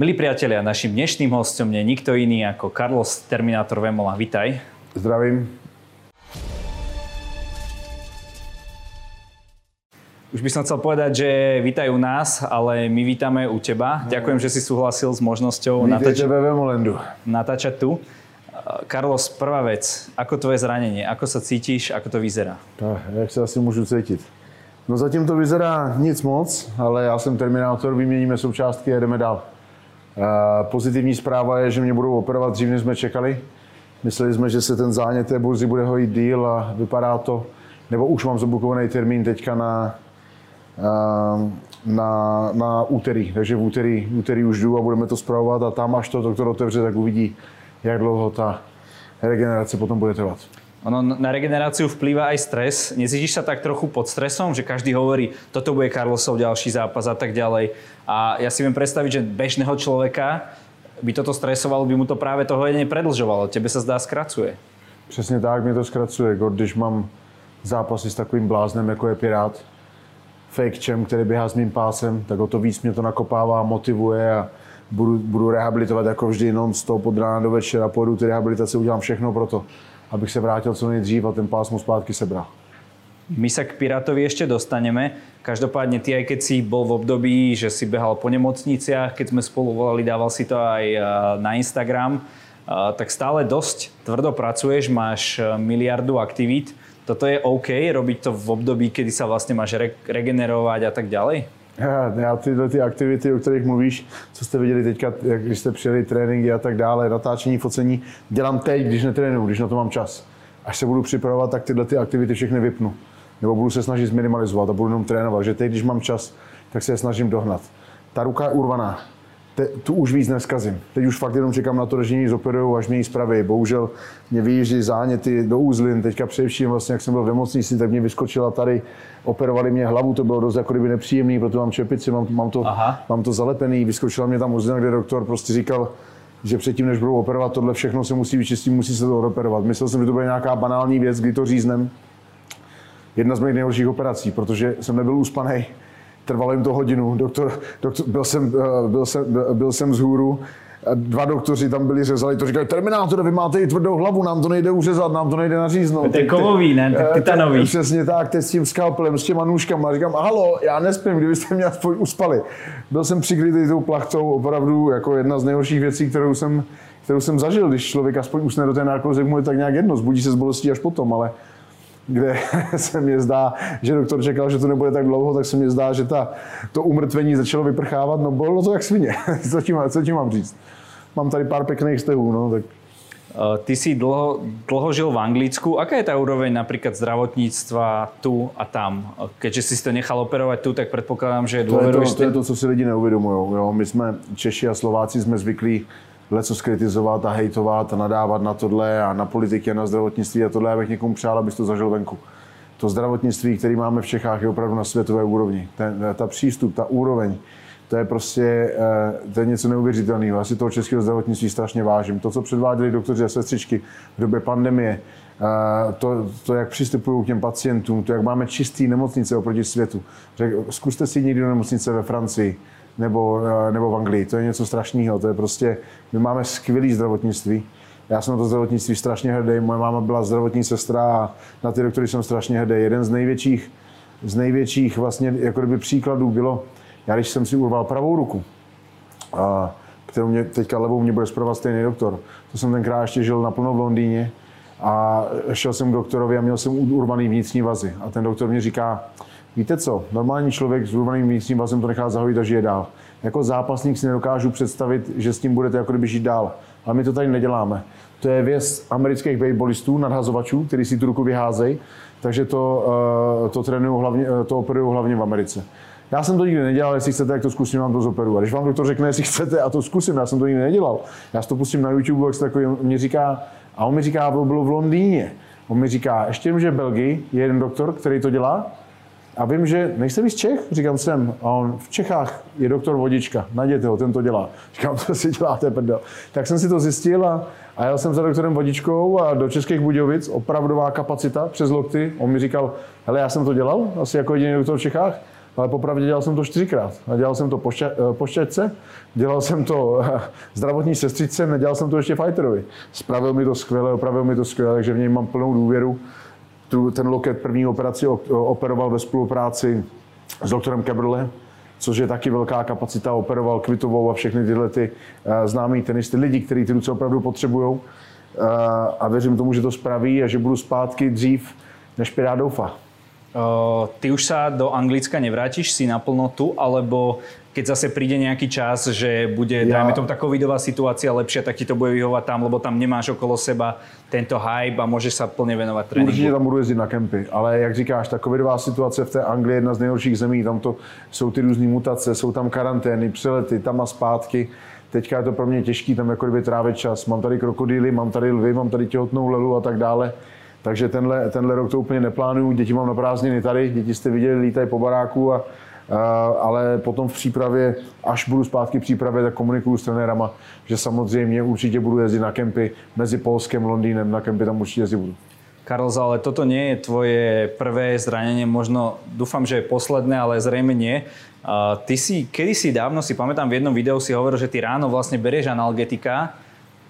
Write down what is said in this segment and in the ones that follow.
Milí priatelia, našim dnešným hosťom je nikto iný ako Karlos Terminátor Vémola. Vitaj. Zdravím. Už by som chcel povedať, že vítaj u nás, ale my vítame u teba. Ďakujem, že si súhlasil s možnosťou natáčať tu. Karlos, prvá vec. Ako tvoje zranenie? Ako sa cítiš? Ako to vyzerá? Jak sa asi môžu cítiť? No zatím to vyzerá nic moc, ale ja som Terminátor, vyměníme součástky a jdeme dál. Pozitivní zpráva je, že mě budou operovat dřív, než jsme čekali. Mysleli jsme, že se ten zánět té burzy bude hojit díl a vypadá to, nebo už mám zabukovaný termín teďka na úterý, takže v úterý už jdu a budeme to spravovat a tam, až to doktor otevře, tak uvidí, jak dlouho ta regenerace potom bude trvat. Ono na regeneráciu vplýva aj stres. Necítiš sa tak trochu pod stresom, že každý hovorí, toto bude Karlosov ďalší zápas a tak ďalej. A ja si viem predstaviť, že bežného človeka by toto stresovalo, by mu to práve to hojenie predlžovalo. Tebe sa zdá skracuje. Přesně tak, mě to skracuje. Když mám zápasy s takovým bláznem, jako je Pirát, fakeem, který běhá s mým pásem, tak o to víc mě to nakopává, motivuje a budu rehabilitovat jako vždy non-stop od rána do večera. Půjdu ty rehabilitace, udělám všechno pro to, abych se vrátil co nejdřív a ten pás mu zpátky sebral. My sa k Pirátovi ešte dostaneme. Každopádne ty, aj keď si bol v období, že si behal po nemocniciach, keď sme spolu volali, dával si to aj na Instagram, tak stále dosť tvrdo pracuješ, máš miliardu aktivít. Toto je OK, robiť to v období, kedy sa vlastne máš regenerovať a tak ďalej? Já tyhle ty aktivity, o kterých mluvíš, co jste viděli teďka, když jste přijeli tréninky a tak dále, natáčení, focení, dělám teď, když netrénuju, když na to mám čas. Až se budu připravovat, tak tyhle ty aktivity všechny vypnu. Nebo budu se snažit zminimalizovat a budu jenom trénovat, že teď, když mám čas, tak se je snažím dohnat. Ta ruka je urvaná, tu už víc neskazím. Teď už fakt jenom čekám na to, že mě ji zoperujou, až mě ji spraví. Bohužel mě vyjíždí záněty do úzlin. Teďka především, vlastně, jak jsem byl v nemocnici, tak mě vyskočila tady, operovali mě hlavu, to bylo dost jako kdyby nepříjemný, protože mám čepici, mám to zalepený, vyskočila mě tam úzlina, kde doktor prostě říkal, že předtím, než budou operovat, tohle všechno se musí vyčistit, musí se to odoperovat. Myslel jsem, že to bude nějaká banální věc, kdy to říznem. Jedna z mých nejhorších operací, protože jsem nebyl uspaný. Trvalo jim to hodinu, byl jsem z hůru, dva doktoři tam byli, řezali to, říkali, Terminátore, vy máte i tvrdou hlavu, nám to nejde uřezat, nám to nejde naříznout. To je kovový, ne? Tak titanový. Přesně tak, teď s tím skalpelem, s těma nůžkama, říkám, halo, já nespím, kdybyste mě aspoň uspali. Byl jsem přikrytý tou plachtou, opravdu jako jedna z nejhorších věcí, kterou jsem zažil, když člověk aspoň usne do té narkózy, mu je tak nějak jedno, zbudí se z bolestí až potom, ale kde se mně zdá, že doktor čekal, že to nebude tak dlouho, tak se mně zdá, že to umrtvení začalo vyprchávat. No bylo to jak svině, co ti mám říct. Mám tady pár pěkných stehů, no tak. Ty si dlho žil v Anglicku. Aká je tá úroveň napríklad zdravotníctva tu a tam? Keďže si to nechal operovať tu, tak predpokladám, že dôveruješ. To je to, co si lidi neuvědomují. Jo? My jsme Češi a Slováci jsme zvyklí leco skritizovat a hejtovat a nadávat na tohle a na politiky a na zdravotnictví a tohle. Já bych někomu přál, abys to zažil venku. To zdravotnictví, které máme v Čechách, je opravdu na světové úrovni. Ta přístup, ta úroveň, to je prostě to je něco neuvěřitelného. Já si toho českého zdravotnictví strašně vážím. To, co předváděli doktoři a sestřičky v době pandemie, to jak přistupují k těm pacientům, to, jak máme čisté nemocnice oproti světu. Zkuste si někdy do nemocnice ve Francii nebo v Anglii. To je něco strašného. To je prostě, my máme skvělé zdravotnictví. Já jsem na to zdravotnictví strašně hrdý. Moje máma byla zdravotní sestra a na ty doktory jsem strašně hrdý. Jeden z největších vlastně jako kdyby příkladů bylo, já když jsem si urval pravou ruku, a kterou mě teďka levou mě bude spravovat stejný doktor. To jsem tenkrát ještě žil naplno v Londýně a šel jsem k doktorovi a měl jsem urvaný vnitřní vazy. A ten doktor mě říká, víte co, normální člověk s urvaným vnitřním vazem to nechá zahojit a žije dál. Jako zápasník si nedokážu představit, že s tím budete jako kdyby žít dál. Ale my to tady neděláme. To je věc amerických baseballistů, nadhazovačů, kteří si tu ruku vyházejí. Takže to operují hlavně v Americe. Já jsem to nikdy nedělal, jestli chcete, jak to zkusím, vám to zoperu. A když vám doktor řekne, jestli chcete, a to zkusím, já jsem to nikdy nedělal. Já si to pustím na YouTube, jak se takový mě říká, a on mi říká, bylo v Londýně. On mi říká, ještě vím, že v Belgii je jeden doktor, který to dělá. A vím, že nejste vy z Čech? Říkám, jsem. A on, v Čechách je doktor Vodička, najděte ho, ten to dělá. Říkám, to si děláte prdel. Tak jsem si to zjistil a jel jsem za doktorem Vodičkou a do Českých Budějovic, opravdová kapacita přes lokty. On mi říkal, hele, já jsem to dělal, asi jako jediný doktor v Čechách. ale popravdě dělal jsem to 4krát. A dělal jsem to pošťačce, dělal jsem to zdravotní sestřičce, nedělal jsem to ještě fighterovi. Spravil mi to skvěle, opravil mi to skvěle, takže v něj mám plnou důvěru. Ten loket první operaci operoval ve spolupráci s doktorem Kebrle, což je taky velká kapacita, operoval Kvitovou a všechny tyhle ty známý tenisty, lidi, kteří ty ruce opravdu potřebujou. A věřím tomu, že to spraví a že budu zpátky dřív, než Pirát doufá. Ty už sa do Anglicka nevrátiš, si naplno tu, alebo keď zase príde nejaký čas, že bude, dajme tomu, tá covidová situácia lepšia, tak ti to bude vyhovať tam, lebo tam nemáš okolo seba tento hype a môžeš sa plne venovať tréningu. Určite tam budú jezdiť na kempy, ale jak říkáš, tá covidová situácia v té Anglii je jedna z nejhorších zemí, tam to, jsou ty různé mutace, jsou tam karantény, přelety, tam a zpátky. Teďka je to pro mě těžký, tam jako kdyby trávit čas. Mám tady krokodýly, mám tady lvy, mám tady těhotnou lelu a tak dále. Takže tenhle rok to úplně neplánuju, děti mám na prázdniny tady, děti jste viděli, lítají po baráku, ale potom v přípravě, až budu zpátky v přípravě, tak komunikuju s trenérama, že samozřejmě určitě budu jezdit na kempy mezi Polskem a Londýnem, na kempy tam určitě jezdit budu. Karlos, ale toto nie je tvoje prvé zranenie, možno dúfam, že je posledné, ale zrejme nie. Ty si kedysi dávno, si pamätám, v jednom videu si hovoril, že ty ráno vlastne berieš analgetika,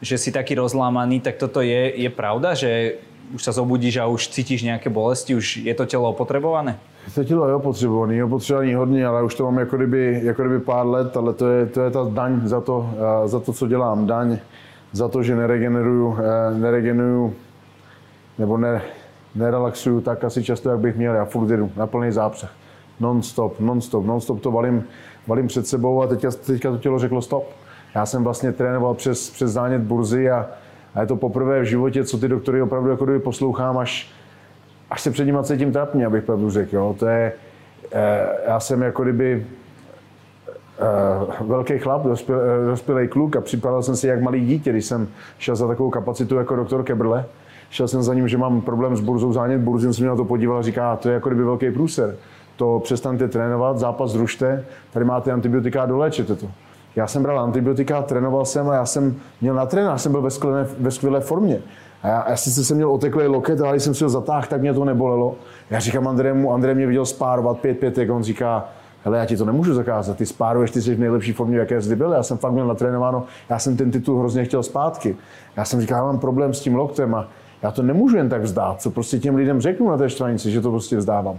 že si taký rozlámaný, tak toto je pravda, že už sa zobudíš a už cítiš nejaké bolesti? Už je to telo opotrebované? To telo je opotřebované, hodně, ale už to mám jako kdyby pár let, ale to je ta daň za to, co dělám. Daň za to, že neregeneruju nebo nerelaxuju tak asi často, jak bych měl. Já furt jedu na plný zápřeh. Non-stop to valím před sebou a teďka to tělo řeklo stop. Já jsem vlastně trénoval přes zánět burzy a je to poprvé v životě, co ty doktory opravdu jako kdyby poslouchám, až se před nima cítím trapně, abych pravdu řekl. Jo. To je, já jsem jako kdyby velký chlap, dospělej kluk a připadal jsem si jak malý dítě, když jsem šel za takovou kapacitu jako doktor Kebrle. Šel jsem za ním, že mám problém s burzou, zánět burzy, jsem se mě na to podíval a říká, to je jako kdyby velký průser. To přestaňte trénovat, zápas zrušte, tady máte antibiotika a doléčete to. Já jsem bral antibiotika, trénoval jsem a já jsem měl na trénách, jsem byl ve skvělé formě. A já sice jsem měl oteklý loket, ale když jsem si ho zatáhl, tak mě to nebolelo. Já říkám Andrému, André mě viděl spárovat 5 pětek, on říká, hele, já ti to nemůžu zakázat, ty spáruješ, ty jsi v nejlepší formě, jaké jsi byl. Já jsem fakt měl natrénováno, já jsem ten titul hrozně chtěl zpátky. Já jsem říkal, já mám problém s tím loktem a já to nemůžu jen tak vzdát, co prostě těm lidem řeknu na té štvanici, že to prostě vzdávám.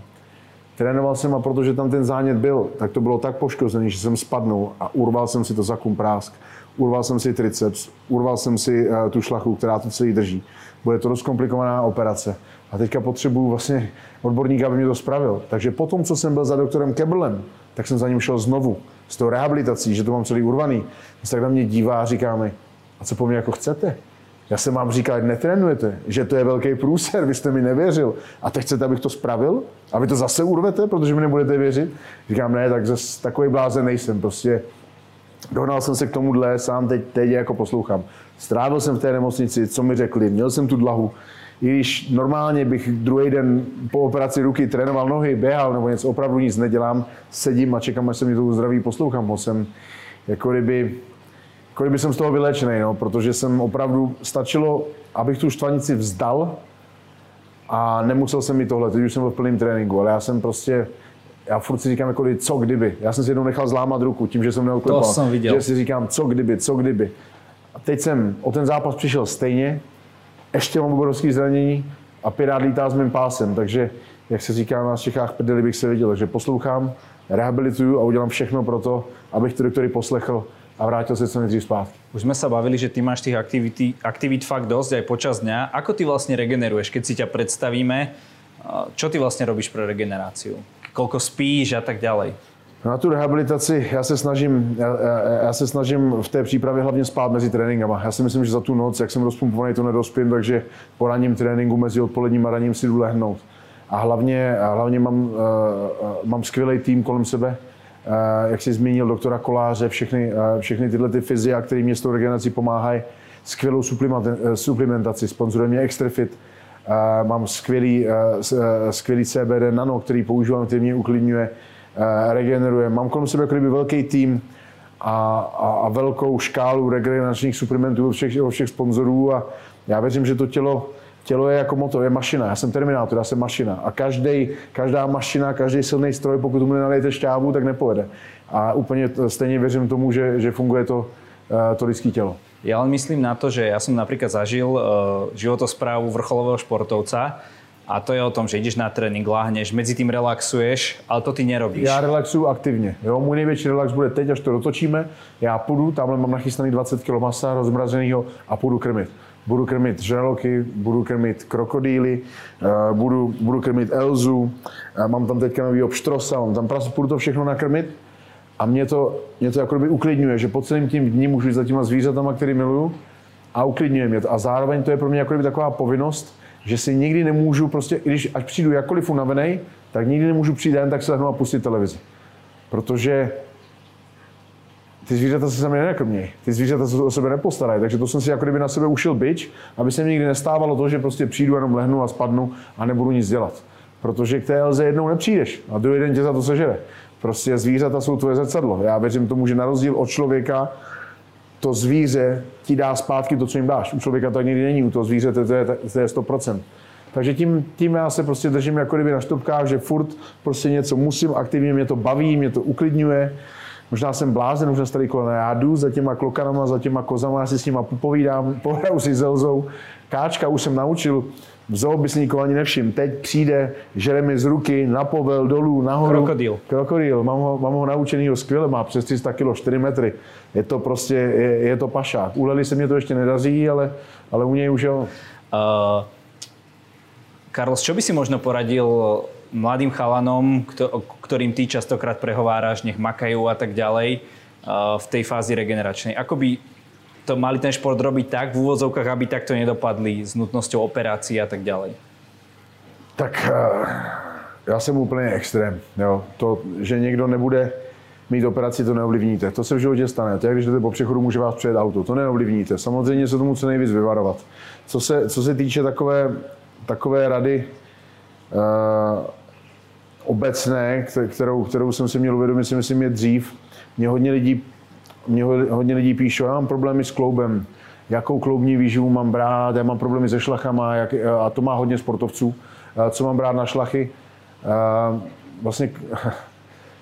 Trénoval jsem a protože tam ten zánět byl, tak to bylo tak poškozený, že jsem spadnul a urval jsem si to za kumprásk, urval jsem si triceps, urval jsem si tu šlachu, která to celý drží. Bude to dost komplikovaná operace. A teďka potřebuju vlastně odborníka, aby mě to spravil. Takže potom, co jsem byl za doktorem Kebrlem, tak jsem za ním šel znovu s tou rehabilitací, že to mám celý urvaný. A tak na mě dívá a říká mi, a co po mně jako chcete? Já jsem vám říkal, že netrénujete, že to je velký průser, vy jste mi nevěřil. A teď chcete, abych to spravil? A vy to zase urvete, protože mi nebudete věřit? Říkám, ne, tak zase takový blázen nejsem. Prostě dohnal jsem se k tomuhle, sám teď jako poslouchám. Strávil jsem v té nemocnici, co mi řekli, měl jsem tu dlahu. I když normálně bych druhý den po operaci ruky trénoval nohy, běhal nebo něco, opravdu nic nedělám, sedím a čekám, až se mi to uzdraví, poslouchám ho. Jsem jako kdyby... Kdyby jsem z toho vylečený, no, protože jsem opravdu stačilo, abych tu štvanici vzdal a nemusel jsem mi tohle, teď už jsem byl v plném tréninku, ale já jsem prostě, já furt si říkám, jako co kdyby, já jsem si jednou nechal zlámat ruku tím, že jsem neoklepal, to jsem viděl. Že si říkám, co kdyby. A teď jsem o ten zápas přišel stejně, ještě mám obrovské zranění a Pirát lítá s mým pásem, takže jak se říká na Čechách, prdeli bych se viděl, takže poslouchám, rehabilituju a udělám všechno pro to, abych ty doktory poslechl a vrátil sa som nejdřív zpátky. Už sme sa bavili, že ty máš tých aktivít fakt dosť aj počas dňa. Ako ty vlastne regeneruješ, keď si ťa predstavíme? Čo ty vlastne robíš pre regeneráciu? Koľko spíš a tak ďalej? Na tú rehabilitaci ja sa snažím v té přípravě hlavně spát mezi tréninkama. Já si myslím, že za tu noc, jak jsem rozpumpovaný, to nedospím, takže po ranním tréninku mezi odpoledním a raním si jdu lehnout. A hlavně mám skvělý tým kolem sebe. Jak jsi zmínil doktora Koláře, všechny tyhle ty fyzia, který mě s tou regenerací pomáhají, skvělou suplementaci, sponzoruje mě Extrafit, mám skvělý CBD nano, který používám, který mě uklidňuje, regeneruje. Mám kolem sebe kdyby velký tým a velkou škálu regeneračních suplementů od všech sponzorů a já věřím, že to tělo Tělo je jako motor, je mašina. Já jsem terminátor, já jsem mašina. A každá mašina, každý silný stroj, pokud mu nenalejete šťávu, tak nepovede. A úplně stejně věřím tomu, že funguje to lidské tělo. Ja len myslím na to, že ja som napríklad zažil životosprávu vrcholového športovca a to je o tom, že ideš na tréning, láhneš, medzi tým relaxuješ, ale to ty nerobíš. Ja relaxuju aktivně. Jo? Môj největší relax bude teď, až to dotočíme. Já půjdu, tamhle mám nachystaný 20 kg masa rozmrazeného a půjdu krmit. Budu krmit žraloky, budu krmit krokodýly, budu krmit Elzu, mám tam teďka novýho pštrosa, mám tam prasu, půjdu to všechno nakrmit. A mě to jakoby uklidňuje, že po celým tím dní můžu jít za těma zvířatama, který miluju, a uklidňuje mě to. A zároveň to je pro mě jakoby taková povinnost, že si nikdy nemůžu prostě, když až přijdu jakkoliv unavenej, tak nikdy nemůžu přijít jen, tak se lehnu a pustit televizi. Protože ty zvířata se sami nenakrmějí, ty zvířata se o sebe nepostarají, takže to jsem si jakoby na sebe ušil bič, aby se mi nikdy nestávalo to, že prostě přijdu, jenom lehnu a spadnu a nebudu nic dělat. Protože k té Elze jednou nepřijdeš a druhý den tě za to sežere. Prostě zvířata jsou tvoje zrcadlo. Já věřím tomu, že na rozdíl od člověka to zvíře ti dá zpátky to, co jim dáš. U člověka to nikdy není, u toho zvíře to je 100%. Takže tím já se prostě držím jako kdyby na štopkách, že furt prostě něco musím, aktivně mě to baví, mě to uklidňuje. Možná jsem blázen, už na starý kolena, já jdu za těma klokanama, za těma kozama, já si s nima popovídám, pohraju si s Elzou. Káčka už jsem naučil, vzal by si nikoho ani nevšim. Teď přijde, žere mi z ruky, na povel, dolů, nahoru. Krokodýl. Krokodýl, mám ho naučenýho skvěle, má přes 300 kg, 4 metry. Je to prostě, je to pašák. U Lely se mě to ještě nedaří, ale u něj už jo. Karlos, čo by si možno poradil mladým chalanom, ktorým ty častokrát prehováraš, nech makajú a tak ďalej, v tej fázi regeneračnej? Ako by to mali ten šport robiť tak, v úvodzovkách, aby takto nedopadli s nutnosťou operácií a tak ďalej? Tak ja som úplne extrém. Jo. To, že niekto nebude mít operaci, to neovlivníte. To se v životě stane. Tak když jdete po přechodu, může vás přejet auto. To neovlivníte. Samozřejmě se tomu co nejvíc vyvarovat. Co se týče takové rady obecné, kterou jsem si měl uvědomit, si myslím, je dřív. Mě hodně lidí píše, já mám problémy s kloubem, jakou kloubní výživu mám brát, já mám problémy se šlachama, a to má hodně sportovců, co mám brát na šlachy. Vlastně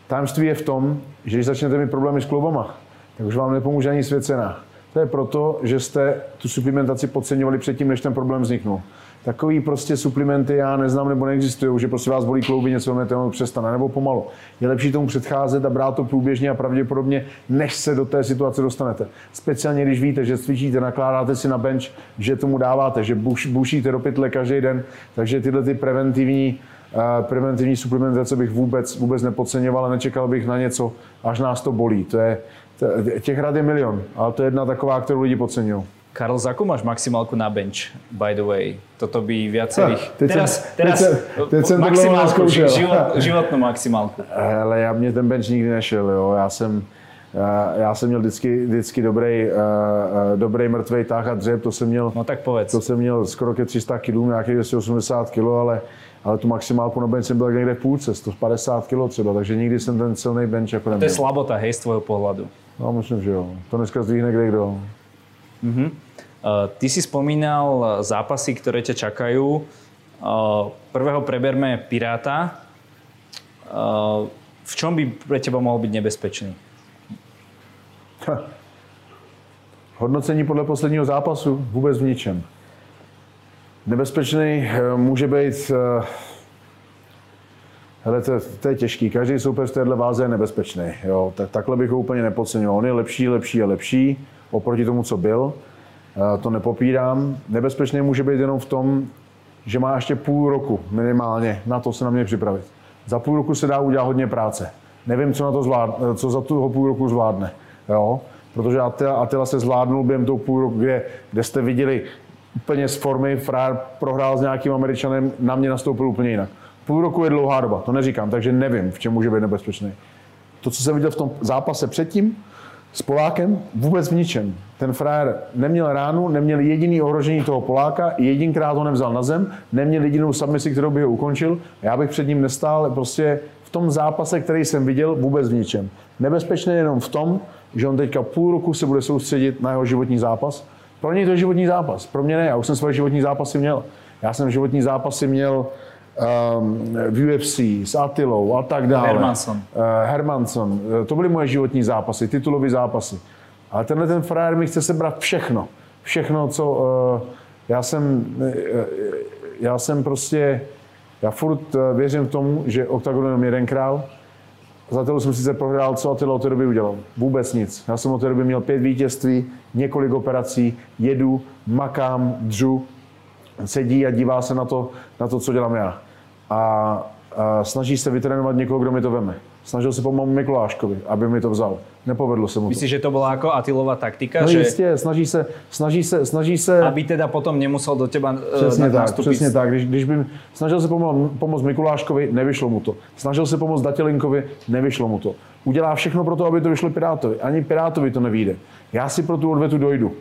tajemství je v tom, že když začnete mít problémy s kloubama, tak už vám nepomůže ani svěcena. To je proto, že jste tu suplementaci podceňovali předtím, než ten problém vzniknul. Takový prostě suplementy já neznám nebo neexistují, že prostě vás bolí klouby, něco vám to přestane, nebo pomalu. Je lepší tomu předcházet a brát to průběžně a pravděpodobně, než se do té situace dostanete. Speciálně když víte, že cvičíte, nakládáte si na bench, že tomu dáváte, že bušíte do pytle každý den, takže tyhle ty preventivní suplementace bych vůbec nepodceňoval a nečekal bych na něco, až nás to bolí. Těch rad je milion, ale to je jedna taková, kterou lidi podceňují. Karlos, akú máš maximálku na bench, by the way? Toto by viacerých... Teď jsem maximálku, životnou maximálku. Hele, já mě ten bench nikdy nešel, jo. Já jsem měl vždycky dobrý mrtvej tah a dřep, to jsem měl... No tak povedz. To jsem měl skoro ke 300 kg, nějakých 280 kg, ale tu maximálku na bench jsem byl někde v půlce, 150 kg třeba, takže nikdy jsem ten silný bench jako neměl. To je slabota, hej, z tvojho pohledu. No, myslím, že jo. To dneska zdvihne kdekdo. Ty si spomínal zápasy, ktoré ťa čakajú. Prvého preberme Piráta. V čom by pre teba mohol byť nebezpečný? Hodnocení podľa posledního zápasu? Vôbec v ničem. Nebezpečný môže byť... Hele, to je těžký. Každý soupeř v téhle váze je nebezpečný. Jo, takhle bych ho úplně nepodceňoval. On je lepší oproti tomu, co byl. To nepopírám. Nebezpečný může být jenom v tom, že má ještě půl roku minimálně na to se na mě připravit. Za půl roku se dá udělat hodně práce. Nevím, co za toho půl roku zvládne. Jo? Protože Attila se zvládnul během toho půl roku, kde jste viděli úplně z formy, frajer prohrál s nějakým Američanem, na mě nastoupil úplně jinak. Půl roku je dlouhá doba, to neříkám, takže nevím, v čem může být nebezpečný. To, co jsem viděl v tom zápase předtím, s Polákem vůbec v ničem. Ten frajer neměl ránu, neměl jediný ohrožení toho Poláka, jedinkrát ho nevzal na zem, neměl jedinou submisi, kterou by ho ukončil. Já bych před ním nestál, prostě v tom zápase, který jsem viděl, vůbec v ničem. Nebezpečné jenom v tom, že on teďka půl roku se bude soustředit na jeho životní zápas. Pro něj to je životní zápas, pro mě ne, já už jsem svoje životní zápasy měl. Já jsem životní zápasy měl v UFC s Attilou a tak dále. Hermansson. To byly moje životní zápasy, titulové zápasy. Ale tenhle ten frajer mi chce sebrat všechno. Všechno, co... Já jsem prostě... Já furt věřím tomu, že OKTAGON jenom jeden král. S Attilou jsem sice prohrál, co Attila od té doby udělal? Vůbec nic. Já jsem od té doby měl 5 vítězství, několik operací, jedu, makám, dřu, sedí a dívá se na to, co dělám já. A snaží se vytrénovat někoho, kdo mi to veme. Snažil se pomoct Mikuláškovi, aby mi to vzal. Nepovedlo se mu to. Myslíš, že to byla jako Attilova taktika? No že... jistě, snaží se... Aby teda potom nemusel do teba nastupit. Přesně tak. Když by... Snažil se pomoct Mikuláškovi, nevyšlo mu to. Snažil se pomoct Datelinkovi, nevyšlo mu to. Udělá všechno pro to, aby to vyšlo Pirátovi. Ani Pirátovi to nevyjde. Já si pro tu odvetu dojdu.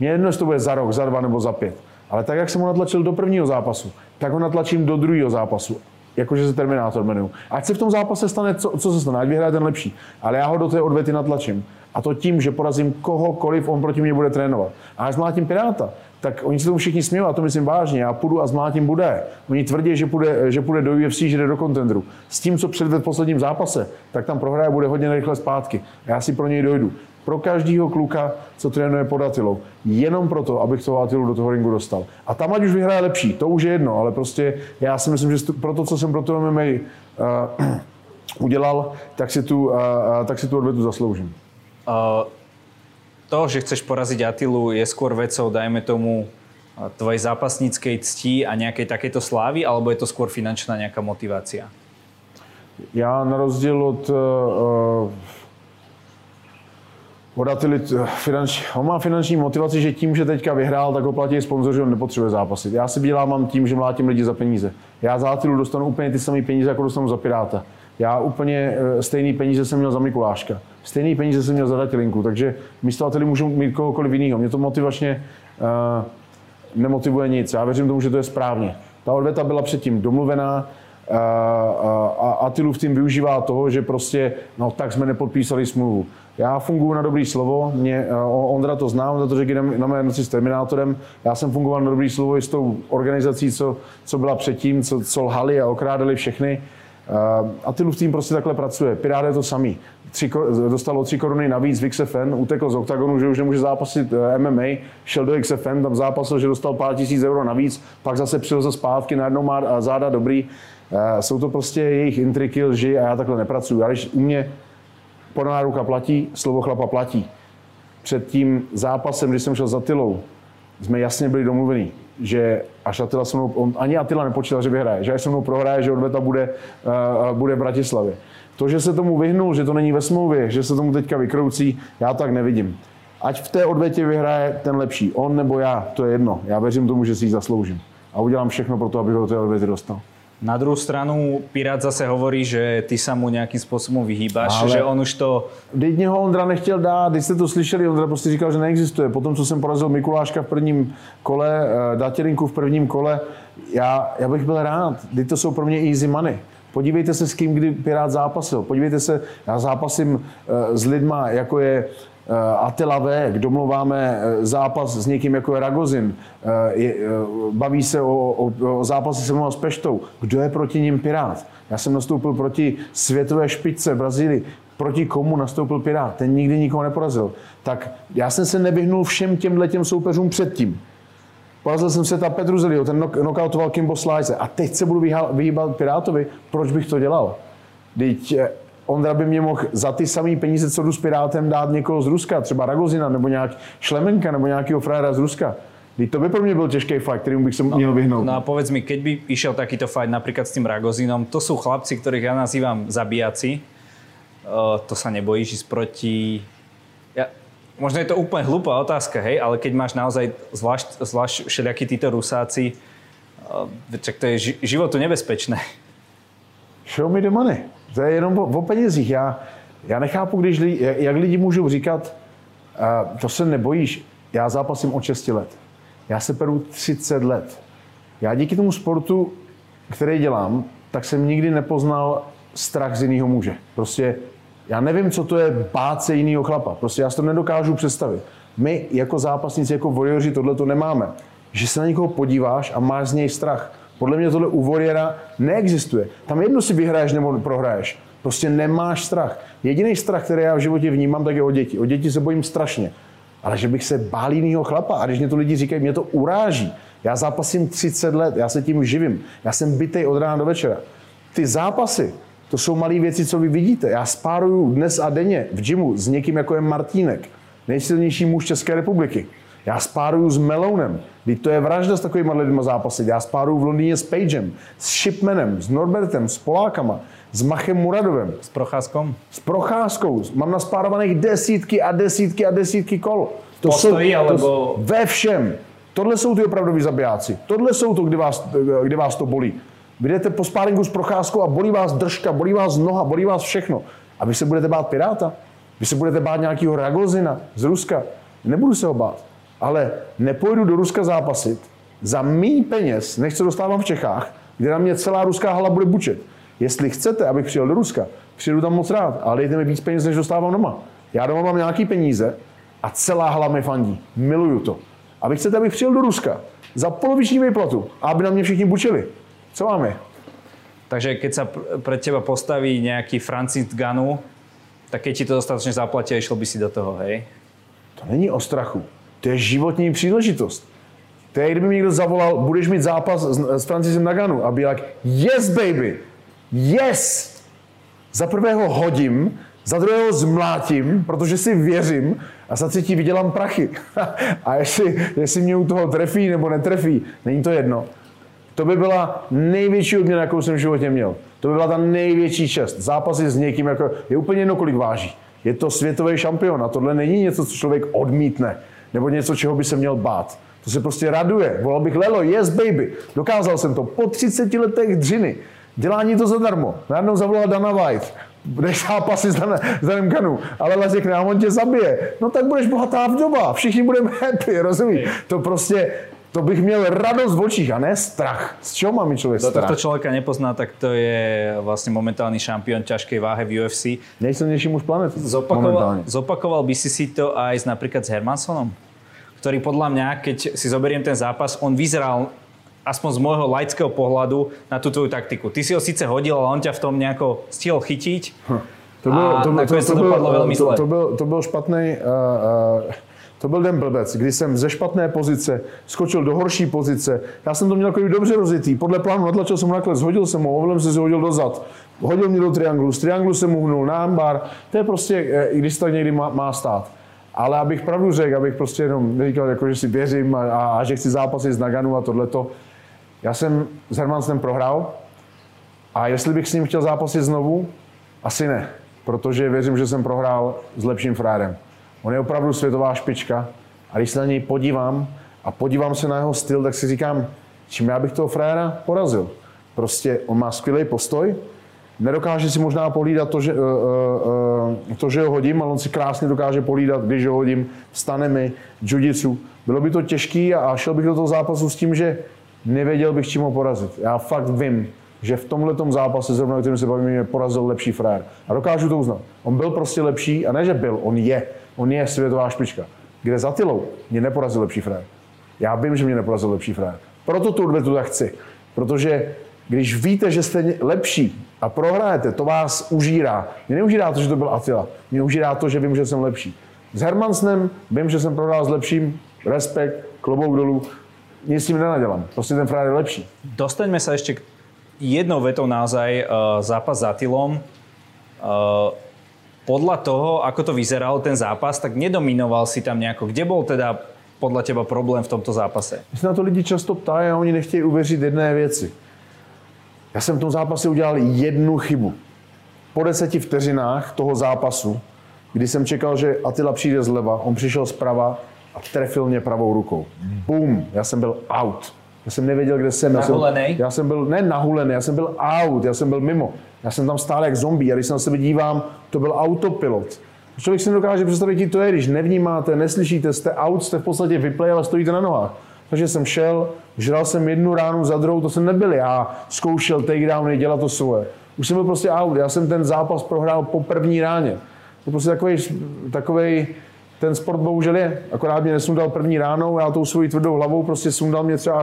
Mně jedno, jestli to bude za rok, za 2 nebo za 5. Ale tak, jak jsem ho natlačil do prvního zápasu, tak ho natlačím do druhého zápasu. Jakože se Terminátor jmenuju. Ať se v tom zápase stane, co se stane, ať vyhraje ten lepší. Ale já ho do té odvety natlačím. A to tím, že porazím kohokoliv, on proti mě bude trénovat. A až zmlátím Piráta, tak oni se tomu všichni smějí, a to myslím vážně. Já půjdu a zmlátím bude. Oni tvrdí, že půjde do UFC, že jde do contendru. S tím, co předved v posledním zápase, tak tam prohraje, bude hodně rychle zpátky. A já si pro něj dojdu. Pro každého kluka, co trénuje pod Attilou. Jenom proto, abych toho Attilu do toho ringu dostal. A tam, ať už vyhraje lepší, to už je jedno, ale prostě já si myslím, že pro to, co jsem pro to MMA udělal, tak si tu odvetu zasloužím. To, že chceš poraziť Attilu, je skôr vecou, dajme tomu, tvojej zápasníckej cti a nejakej takéto slávy, alebo je to skôr finančná nejaká motivácia? Já na rozdíl od Attily, on má finanční motivaci, že tím, že teďka vyhrál, tak ho platí sponzoři, on nepotřebuje zápasit. Já si vydělávám tím, že mlátím lidi za peníze. Já za Attilu dostanu úplně ty samé peníze, jako dostanu za Piráta. Já úplně stejný peníze jsem měl za Mikuláška. Stejný peníze jsem měl za Datelinku, takže místo Attily můžu mít kohokoliv jiného. Mě to motivačně nemotivuje nic. Já věřím tomu, že to je správně. Ta odveta byla předtím domluvená. A Attilu v tým využívá toho, že prostě, no tak jsme nepodpísali smlouvu. Já funguji na dobrý slovo, Ondra to znám, protože jdem na mé noci s Terminátorem, já jsem fungoval na dobrý slovo i s tou organizací, co byla předtím, co lhali a okrádali všechny. Attilu v tým prostě takhle pracuje, Pirát je to samý. Dostalo 3 koruny navíc v XFN, utekl z OKTAGONu, že už nemůže zápasit MMA, šel do XFN, tam zápasil, že dostal pár tisíc euro navíc, pak zase přijel za zpátky, najednou má záda dobrý. Jsou to prostě jejich intriky, lži a já takhle nepracuju. Já když u mě podaná ruka platí, slovo chlapa platí. Před tím zápasem, když jsem šel za Attilou, jsme jasně byli domluvení, že až Attila se mnou, ani Attila nepočítal, že vyhraje, že až se mnou prohraje, že odveta bude v Bratislavě. To, že se tomu vyhnul, že to není ve smlouvě, že se tomu teďka vykroucí, já tak nevidím. Ať v té odvetě vyhraje ten lepší, on nebo já, to je jedno. Já věřím tomu, že si ji zasloužím. A udělám všechno pro to, abych ho do té odvety dostal. Na druhou stranu Pirát zase hovorí, že ty sa mu nejakým spôsobom vyhýbáš, že on už to... Vždyť ho Ondra nechtěl dát, když ste to slyšeli, Ondra prostě říkal, že neexistuje. Potom, co jsem porazil Mikuláška v prvním kole, Datelinku v prvním kole, já bych byl rád, vždyť to jsou pro mě easy money. Podívejte se, s kým kdy Pirát zápasil. Podívejte se, já zápasím s lidma, jako je Attila Végh, domluváme zápas s někým, jako je Ragozin, baví se o zápase se mnou s Peštou. Kdo je proti ním Pirát? Já jsem nastoupil proti světové špičce Brazílii. Proti komu nastoupil Pirát? Ten nikdy nikoho neporazil. Tak já jsem se nevyhnul všem těmhletěm soupeřům předtím. Porazil jsem se ta Petru Zeliho, ten knockoutoval Kimbo Slice. A teď se budu vyhýbat Pirátovi? Proč bych to dělal? Teď Ondra by mě mohl za ty samé peníze, co jdu s Pirátem, dát někoho z Ruska, třeba Ragozina, nebo nějak Šlemenka, nebo nějakého frajera z Ruska. Teď to by pro mě byl těžký fight, kterým bych se měl vyhnout. No a povedz mi, keď by išel takýto fight například s tím Ragozinom, to jsou chlapci, kterých já nazývám zabijaci. To se nebojíš jít proti... Možno je to úplne hlúpa otázka, hej, ale keď máš naozaj zvlášť všelijakí títo Rusáci, tak to je životu nebezpečné. Show me the money. To je jenom o penězích. Já nechápu, jak lidi můžou říkat, to se nebojíš, já zápasím od 6 let. Já se peru 30 let. Já díky tomu sportu, který dělám, tak jsem nikdy nepoznal strach z jiného muže. Prostě já nevím, co to je bát se jinýho chlapa. Prostě já si to nedokážu představit. My jako zápasníci, jako vojoři, tohle to nemáme. že se na někoho podíváš a máš z něj strach. Podle mě tohle u Warriora neexistuje. Tam jedno si vyhraješ nebo prohraješ. Prostě nemáš strach. Jediný strach, který já v životě vnímám, tak je o děti. O děti se bojím strašně. Ale že bych se bál jinýho chlapa. A když mě to lidi říkají, mě to uráží. Já zápasím 30 let, já se tím živím. Já jsem bitej od rána do večera. Ty zápasy, to jsou malé věci, co vy vidíte. Já spáruju dnes a denně v gymu s někým, jako je Martínek, nejsilnější muž České republiky. Já spáruju s Melounem, když to je vražda s takovýma lidma zápasit. Já spáruju v Londýně s Pagem, s Shipmanem, s Norbertem, s Polákama, s Machem Muradovem. S Procházkou? S Procházkou. Mám naspárovaných desítky a desítky a desítky kol. To postojí, jsou, alebo... to, ve všem. Tohle jsou ty opravdoví zabijáci. Tohle jsou to, kdy vás to bolí. Vy jdete po spáringu s Procházkou a bolí vás držka, bolí vás noha, bolí vás všechno. A vy se budete bát Piráta? Vy se budete bát nějakého Ragozina z Ruska? Nebudu se ho bát. Ale nepojdu do Ruska zápasit za méně peněz, než co dostávám v Čechách, kde na mě celá ruská hala bude bučet. Jestli chcete, abych přijel do Ruska, přijedu tam moc rád, ale dejte mi víc peněz, než dostávám doma. Já doma mám nějaký peníze a celá hala mi fandí. Miluju to. A vy chcete, abych přijel do Ruska za poloviční výplatu a aby na mě všichni bučili. Co vám je? Takže keď sa pred teba postaví nejaký Francis Ngannou, tak keď ti to dostatočne zaplatia, išlo by si do toho, hej? To není o strachu. To je životní příležitost. To je, kdyby mi někdo zavolal, budeš mít zápas s Francisem Ngannou a byl jak, yes baby, yes! Za prvého hodím, za druhého zmlátím, protože si věřím a za třetí vydělám prachy. A jestli mě u toho trefí nebo netrefí, není to jedno. To by byla největší odměna, jakou jsem v životě měl. To by byla ta největší čest. Zápasy s někým, jako je úplně jedno, kolik váží. Je to světový šampion a tohle není něco, co člověk odmítne. Nebo něco, čeho by se měl bát. To se prostě raduje. Volal bych Lelo, yes baby. Dokázal jsem to po 30 letech dřiny. Dělání to zadarmo. Najednou zavolala Dana White. Budeš zápasy s Danem Ngannou. Ale Lez řekne, on tě zabije. No tak budeš bohatá vdoba. Všichni budeme happy, rozumíš? To prostě... To bych měl radost v očích a ne strach. Z čeho má mi člověk strach? Kto tohto člověka nepozná, tak to je vlastne momentálny šampión ťažkej váhy v UFC. Nejsilnejší muž planety. Zopakoval by si to aj napríklad s Hermanssonom, ktorý podľa mňa, keď si zoberiem ten zápas, on vyzeral aspoň z môjho laického pohľadu na tú tvoju taktiku. Ty si ho síce hodil, ale on ťa v tom nejako stihol chytiť. To bol špatnej... To byl den blbec, kdy jsem ze špatné pozice skočil do horší pozice. Já jsem to měl takový dobře rozjetý. Podle plánu natlačil jsem ho nakonec, zhodil jsem ho, ovelem jsem si hodil dozad. Hodil mě do trianglu, z trianglu jsem uhnul na ambar. To je prostě, i když tak někdy má stát. Ale abych pravdu řekl, abych prostě jenom říkal, jako, že si věřím a že chci zápasit s Ngannou a tohleto. Já jsem s Hermanssonem prohrál a jestli bych s ním chtěl zápasit znovu, asi ne. Protože věřím, že jsem prohrál s lepším frérem. On je opravdu světová špička a když se na něj podívám a podívám se na jeho styl, tak si říkám, čím já bych toho frajera porazil. Prostě on má skvělý postoj, nedokáže si možná polídat to, že ho hodím, ale on si krásně dokáže polídat, když ho hodím, vstane mi, jiu-jitsu. Bylo by to těžký a šel bych do toho zápasu s tím, že nevěděl bych, čím ho porazit. Já fakt vím, že v tomhletom zápase, zrovna o kterém se bavíme, porazil lepší frajer. A dokážu to uznat. On byl prostě lepší, a ne, že byl, on je. On je světová špička. Kde za Attilou mě neporazil lepší frajer. Já vím, že mě neporazil lepší frajer. Proto tu odvetu tak chci. Protože když víte, že jste lepší a prohrajete, to vás užírá. Mě neužírá to, že to byl Attila. Mě užírá to, že vím, že jsem lepší. S Hermanssonem vím, že jsem prohrál s lepším. Respekt, klobouk dolů. Nic s tím nenadělám. Prostě ten frajer je lepší. Dostaňme se ještě jednou vetou naozaj zápas s Attilom. Podľa toho, ako to vyzeral ten zápas, tak nedominoval si tam nejako. Kde bol teda podľa teba problém v tomto zápase? My sa na to lidi často ptajú a oni nechtějí uvěřit jedné věci. Já jsem v tom zápase udělal jednu chybu. Po 10 vteřinách toho zápasu, kdy jsem čekal, že Attila přijde zleva, on přišel zprava a trefil mě pravou rukou. Bum, já jsem byl out. Já jsem nevěděl, kde jsem. Nahulenej? Já jsem byl, ne nahulenej, já jsem byl out, já jsem byl mimo. Já jsem tam stál jak zombie a když se na sebe dívám, to byl autopilot. Člověk si nedokáže představit, jak to je, když nevnímáte, neslyšíte, jste out, jste v podstatě vyplej, ale stojíte na nohách. Takže jsem šel, žral jsem jednu ránu za druhou, to jsem nebyl já, zkoušel takedowny, dělat to svoje. Už jsem byl prostě out, já jsem ten zápas prohrál po první ráně. To je prostě takovej ten sport bohužel je. Akorát mě nesundal první ránou, já tou svojí tvrdou hlavou prostě sundal mě třeba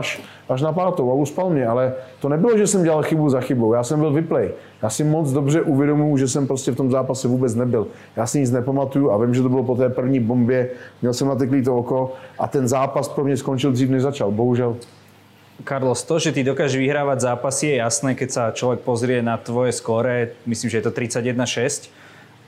až na pátou a uspal mě. Ale to nebylo, že jsem dělal chybu za chybou, já jsem byl vyplej. Já si moc dobře uvědomuji, že jsem prostě v tom zápase vůbec nebyl. Já si nic nepamatuju a vím, že to bylo po té první bombě, měl jsem nateklý to oko a ten zápas pro mě skončil dřív, než začal, bohužel. Karlos, to, že ty dokážeš vyhrávať zápasy, je jasné, keď sa človek pozrie na tvoje skóre, myslím, že je to 31-6,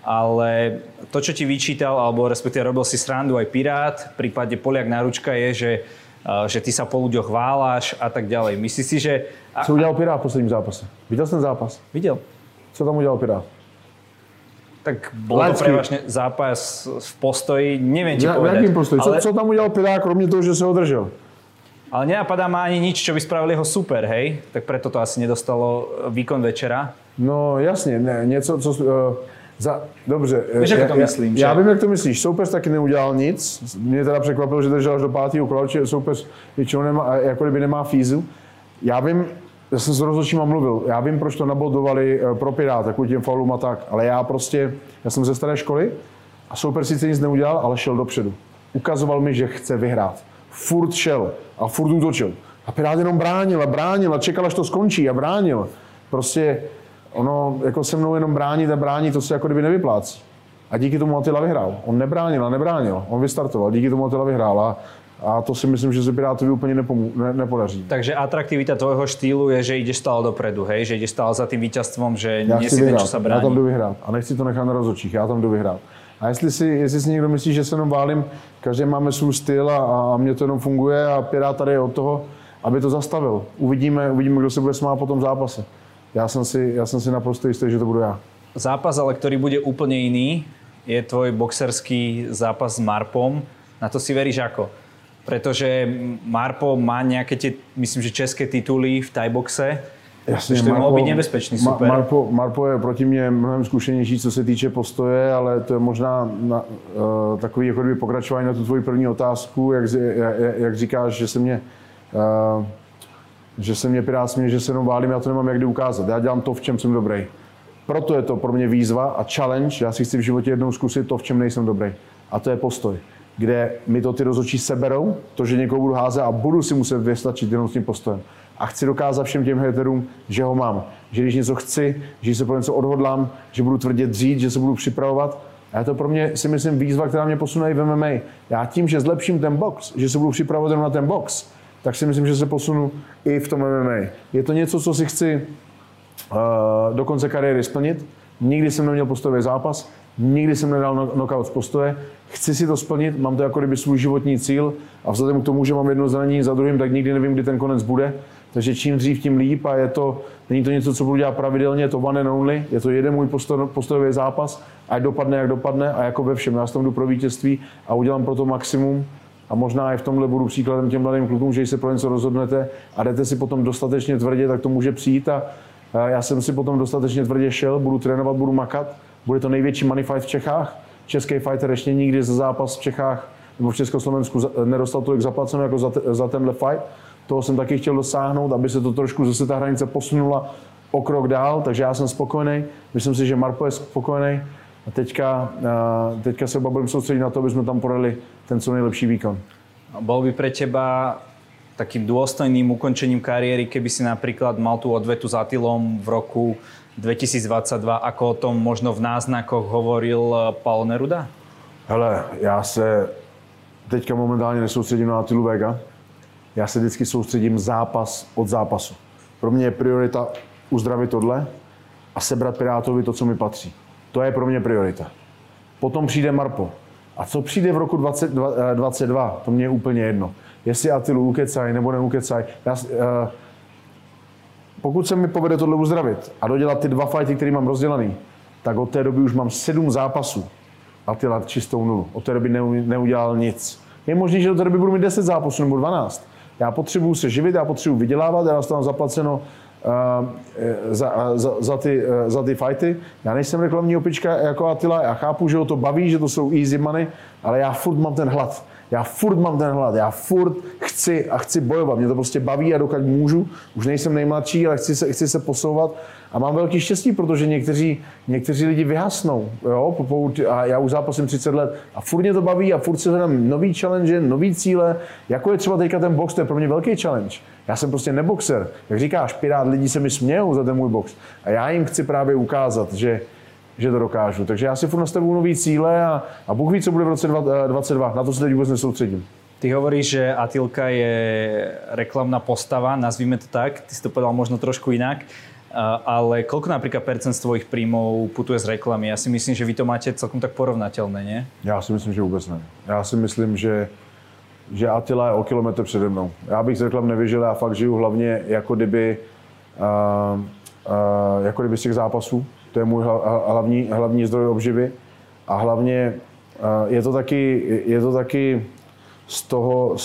ale to, čo ti vyčítal, alebo respektíve robil si srandu aj Pirát, v prípade Poliak na ručka je, že ty sa po ľuďoch váláš a tak ďalej. Myslíš si, že... Co udial Pirát v posledním zápase? Videl som zápas? Videl. Co tam udial Pirát? Tak bol to prevažne zápas v postoji, neviem ti povedať. Jakým postoji? Ale... Co tam udial Pirát, kromne toho, že sa održel? Ale nenapadá ma ani nič, čo by spravil jeho super, hej? Tak preto to asi nedostalo výkon večera. No jasne, ne, nieco, co... Dobře. Víš, jak to myslím, že? Já vím, jak to myslíš. Soupeř taky neudělal nic. Mě teda překvapilo, že držel až do pátého kola, že soupeř většinou nemá, jako kdyby nemá fízu. Já vím, já jsem s rozhodčíma mluvil, já vím, proč to nabodovali pro Piráta, kvůli těm faulům a tak, ale já prostě, já jsem ze staré školy a soupeř sice nic neudělal, ale šel dopředu. Ukazoval mi, že chce vyhrát. Furt šel a furt útočil. A Pirát jenom bránil a čekal, až to skončí a bránil. Prostě ono jako se mnou jenom bránit, to se jako kdyby nevyplácí. A díky tomu Attila vyhrál. On nebránil, on vystartoval, díky tomu Attila vyhrál a to si myslím, že se Pirátovi úplně nepodaří. Takže atraktivita tvojho štýlu je, že ideš stále dopredu, hej? Že ideš stále za tým víťazstvom, že nie si ten, čo sa brání. Já tam jdu vyhrát a nechci to nechat na rozhodčích, já tam jdu vyhrát. A jestli si někdo myslí, že se jenom válím, každý máme svůj styl a mně to jenom funguje a Pirát tady je od toho, aby to zastavil. Uvidíme, kdo se bude smát po tom zápase. Ja som si naprosto istý, že to budu ja. Zápas, ale ktorý bude úplne iný, je tvoj boxerský zápas s Marpom. Na to si veríš ako? Pretože Marpo má nejaké tie, myslím, že české tituly v thaiboxe. Jasne, to by mohol byť nebezpečný super. Marpo je proti mne mnohem skúšenější, co se týče postoje, ale to je možná takový jako kdyby pokračování na tu tvoji první otázku, jak říkáš, že se mě... Že se mě Pirát směje, že se jenom válím, já to nemám jak kdy ukázat. Já dělám to, v čem jsem dobrý. Proto je to pro mě výzva a challenge. Já si chci v životě jednou zkusit to, v čem nejsem dobrý. A to je postoj, kde mi to ty rozhodčí seberou, to, že někoho budu házet a budu si muset vystačit jenom s tím postojem. A chci dokázat všem těm haterům, že ho mám. Že když něco chci, že se pro něco odhodlám, že budu tvrdě dřít, že se budu připravovat. A je to pro mě, si myslím, výzva, která mě posune i v MMA. Já tím, že zlepším ten box, že se budu připravovat jenom na ten box, tak si myslím, že se posunu i v tom MMA. Je to něco, co si chci do konce kariéry splnit. Nikdy jsem neměl postojový zápas, nikdy jsem nedal knockout z postoje. Chci si to splnit, mám to jako kdyby svůj životní cíl a vzhledem k tomu, že mám jedno zranění za druhým, tak nikdy nevím, kdy ten konec bude. Takže čím dřív, tím líp a je to, není to něco, co budu dělat pravidelně, je to one and only, je to jeden můj postojový zápas, ať dopadne, jak dopadne a jako ve všem. Já tam jdu pro vítězství a udělám pro to maximum. A možná i v tomhle budu příkladem těm mladým klukům, že když se pro něco rozhodnete a jdete si potom dostatečně tvrdě, tak to může přijít a já jsem si potom dostatečně tvrdě šel, budu trénovat, budu makat. Bude to největší money fight v Čechách. Český fighter ještě nikdy za zápas v Čechách nebo v Československu nedostal tolik zaplaceno jako za tenhle fight. Toho jsem taky chtěl dosáhnout, aby se to trošku zase ta hranice posunula o krok dál, takže já jsem spokojený. Myslím si, že Marpo je spokojený. A teďka sa budem sústrediť na to, aby sme tam podali ten co najlepší výkon. Bol by pre teba takým dôstojným ukončením kariéry, keby si napríklad mal tú odvetu s Attilom v roku 2022, ako o tom možno v náznakoch hovoril Paulo Neruda? Hele, ja sa teďka momentálne nesústredím na Attilu Végha. Ja sa vždycky sústredím zápas od zápasu. Pro mňa je priorita uzdraviť tohle a sebrat Pirátovi to, co mi patrí. To je pro mě priorita. Potom přijde Marpo. A co přijde v roku 2022, to mě je úplně jedno. Jestli Attilu ukecaj nebo neukecaj. Pokud se mi povede tohle uzdravit a dodělat ty dva fighty, které mám rozdělaný, tak od té doby už mám 7 zápasů. Attila čistou nulu. Od té doby neudělal nic. Je možné, že do té doby budu mít 10 zápasů nebo 12. Já potřebuju se živit, já potřebuju vydělávat, já dostávám zaplaceno za ty fighty. Já nejsem reklamní opička jako Attila, já chápu, že ho to baví, že to jsou easy money, ale já furt mám ten hlad. Já furt chci a chci bojovat. Mě to prostě baví a dokud můžu. Už nejsem nejmladší, ale chci se posouvat. A mám velký štěstí, protože někteří lidi vyhasnou. Jo? A já už zápasím 30 let a furt mě to baví a furt si hledám nový challenge, nový cíle. Jako je třeba teďka ten box, to je pro mě velký challenge. Já jsem prostě neboxer. Jak říkáš, Pirát, lidi se mi smějou za ten můj box. A já jim chci právě ukázat, že to dokážu. Takže já si furt nastavuju nový cíle a Bůh ví, co bude v roce 2022. Na to se teď vůbec nesoustředím. Ty hovoríš, že Atilka je reklamná postava, nazvíme to tak. Ty si to povedal možno trošku jinak. Ale koľko napríklad percent z tvojich príjmov putuje z reklamy? Ja si myslím, že vy to máte celkom tak porovnateľné, nie? Ja si myslím, že vôbec ne. Ja si myslím, že Attila je o kilometr přede mnou. Ja bych z reklam nevyžil, ja fakt žiju hlavne jako kdyby z těch zápasů. To je můj hlavní zdroj obživy. A hlavně je to taky z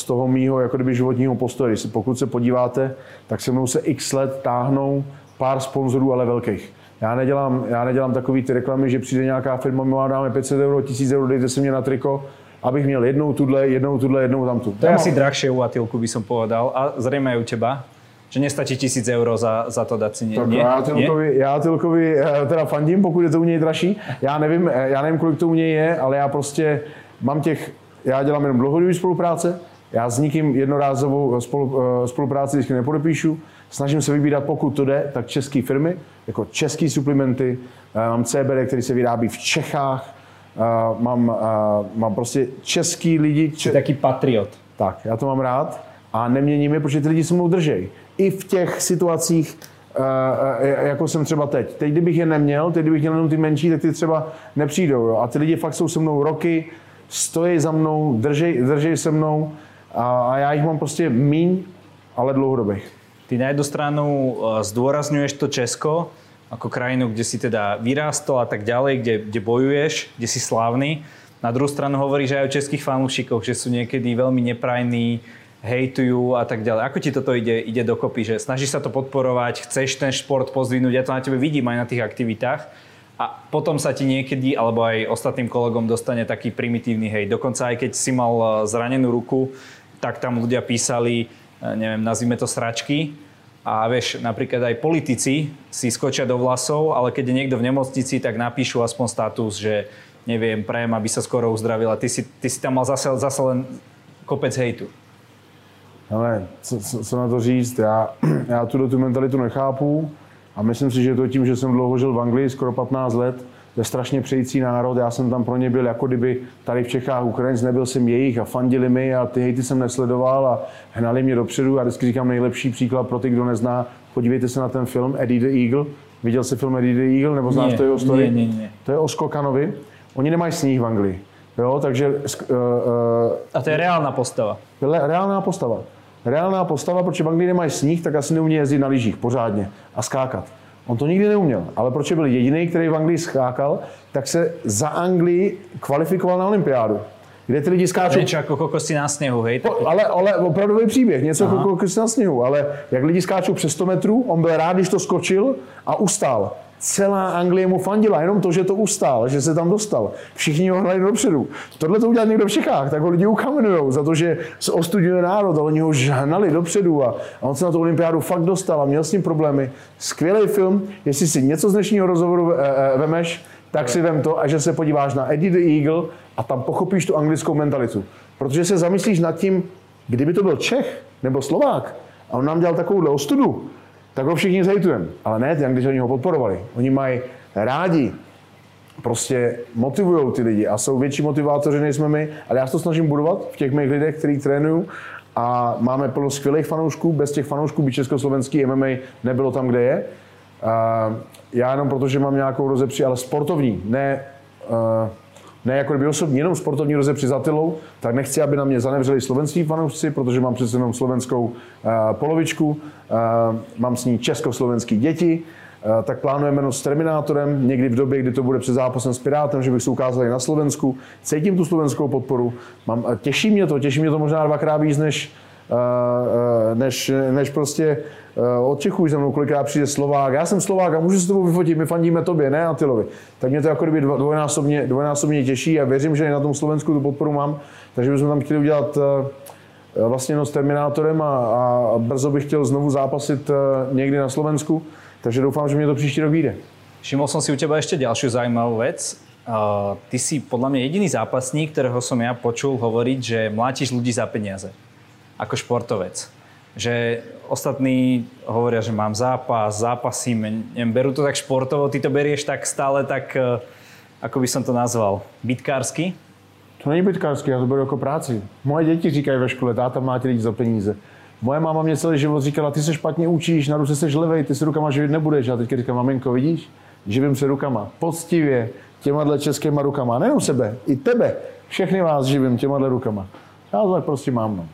toho mýho jako kdyby životního postoje. Pokud se podíváte, tak se mnou se x let táhnou pár sponzorů, ale velkých. Já nedělám takový ty reklamy, že přijde nějaká firma, my vám dáme 500 euro, 1000 euro, dejte se mě na triko, abych měl jednou tamtu. To je asi drahšie u Atilku, by som povedal, a zrejme aj u teba. Že nestačí 1000 euro za to dát si nie? Tak já Atilkovi teda fandím, pokud je to u něj dražší. Já nevím, kolik to u něj je, ale já prostě mám já dělám jenom dlouhodobý spolupráce, já s nikým jednorázovou spolupráci vždycky nepodepíšu. Snažím se vybírat, pokud to jde, tak české firmy, jako české suplementy. Mám CBD, který se vyrábí v Čechách. Mám prostě český lidi. Jsi taký patriot. Tak, já to mám rád a neměním je, protože ty lidi se mnou držej. I v těch situacích, jako jsem třeba teď. Teď, kdybych je neměl, teď kdybych měl jenom ty menší, tak ty třeba nepřijdou. Jo? A ty lidi fakt jsou se mnou roky, stojí za mnou, držej se mnou a já jich mám prostě míň, ale dlouhodobých. Ty na jednu stranu zdôrazňuješ to Česko ako krajinu, kde si teda vyrástol a tak ďalej, kde bojuješ, kde si slávny. Na druhú stranu hovoríš aj o českých fanúšikoch, že sú niekedy veľmi neprajní, hejtujú a tak ďalej. Ako ti toto ide dokopy? Že snažíš sa to podporovať, chceš ten šport pozdvihnúť, ja to na tebe vidím aj na tých aktivitách. A potom sa ti niekedy, alebo aj ostatným kolegom dostane taký primitívny hejt. Dokonca aj keď si mal zranenú ruku, tak tam ľudia písali, neviem, nazvime to sračky. A vieš, napríklad aj politici si skočia do vlasov, ale keď je niekto v nemocnici, tak napíšu aspoň status, že neviem, prajem, aby sa skoro uzdravila. Ty si tam mal zase len kopec hejtu. Ale co na to říct, já tu mentalitu nechápu a myslím si, že to je tím, že jsem dlouho žil v Anglii, skoro 15 let, to je strašně přející národ, já jsem tam pro ně byl, jako kdyby tady v Čechách Ukrajinec, nebyl jsem jejich a fandili mi a ty hejty jsem nesledoval a hnali mě dopředu. Já vždycky říkám nejlepší příklad pro ty, kdo nezná, podívejte se na ten film Eddie the Eagle. Viděl jsi film Eddie the Eagle, nebo znáš to jeho story? Ne. To je o skokanovi, oni nemají sníh v Anglii, jo, takže... A to je reálná postava. Reálná postava, protože v Anglii nemají sníh, tak asi neumí jezdit na lyžích pořádně a skákat. On to nikdy neuměl, ale protože byl jediný, který v Anglii skákal, tak se za Anglii kvalifikoval na olympiádu, kde ty lidi skáčou. Něco jako kokosy na sněhu, hej? Ale opravdový příběh, něco jako kokosy na sněhu, ale jak lidi skáčou přes 100 metrů, on byl rád, když to skočil a ustál. Celá Anglie mu fandila, jenom to, že to ustál, že se tam dostal. Všichni ho hnali dopředu. Tohle to udělal někdo v Čechách, tak ho lidi ukamenujou za to, že ostudňuje národ, ale oni ho hnali dopředu a on se na tu olympiádu fakt dostal a měl s ním problémy. Skvělý film, jestli si něco z dnešního rozhovoru vemeš, tak si vem to a že se podíváš na Eddie the Eagle a tam pochopíš tu anglickou mentalitu. Protože se zamyslíš nad tím, kdyby to byl Čech nebo Slovák a on nám dělal takovouhle ostudu, tak ho všichni zhejtujeme. Ale ne, ty Angličani ho podporovali. Oni mají rádi, prostě motivujou ty lidi a jsou větší motivátoři, než jsme my, ale já se to snažím budovat v těch mých lidech, který trénuju a máme plno skvělých fanoušků, bez těch fanoušků by československý MMA nebylo tam, kde je. Já jenom protože mám nějakou rozepři, ale sportovní, ne jako kdyby osobní, jenom sportovní rozepři za Attilou, tak nechci, aby na mě zanevřeli slovenský fanoušci, protože mám přece jenom slovenskou polovičku, mám s ní československý děti, tak plánujeme noc s Terminátorem, někdy v době, kdy to bude před zápasem s Pirátem, že bych se ukázal i na Slovensku, cítím tu slovenskou podporu, těší mě to možná dvakrát víc, než než prostě od Čechů, že za mnou kolikrát přijde Slovák. Já jsem Slovák a můžu se s tebou vyfotit, my fandíme tobě, ne Attilovi. Tak mě to jako kdyby dvojnásobně těší a věřím, že i na tom Slovensku tu podporu mám. Takže bychom tam chtěli udělat vlastně noc s Terminátorem a brzo bych chtěl znovu zápasit někdy na Slovensku. Takže doufám, že mě to příští rok vyjde. Všimol som si u teba ešte ďalšiu zaujímavú vec. Ty si podľa mňa jediný zápasník, ktorého som ja počul hovoriť, že mlátiš ľudí za peniaze. Ako športovec. Že ostatní hovoria, že mám zápas, zápasím, neviem, berú to tak športovo, ty to berieš tak stále tak, ako by som to nazval, bitkársky? To není bitkársky, ja to beru ako práci. Moje deti říkají ve škole, táta mláti lidi za peníze. Moje máma mě celý život říkala, ty se špatně učíš, na ruce seš levej, ty se rukama živit nebudeš. A teďka říkám, maminko, vidíš? Živím se rukama. Poctivě těma českýma rukama. A nejenom sebe, i tebe. Všechny vás živím těma rukama. Já to tak prostě mám. No.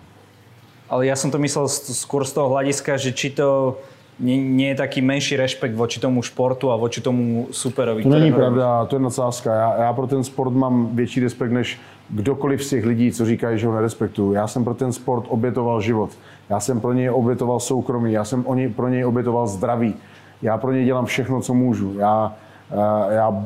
Ale ja som to myslel skôr z toho hľadiska, že či to nie je taký menší rešpekt voči tomu športu a voči tomu superovi. To není pravda, to je nadsázka. Já pro ten sport mám větší respekt než kdokoliv z těch lidí, co říkají, že ho nerespektuju. Já jsem pro ten sport obětoval život. Já jsem pro něj obětoval soukromí. Já jsem pro něj obětoval zdraví. Já pro něj dělám všechno, co můžu. Já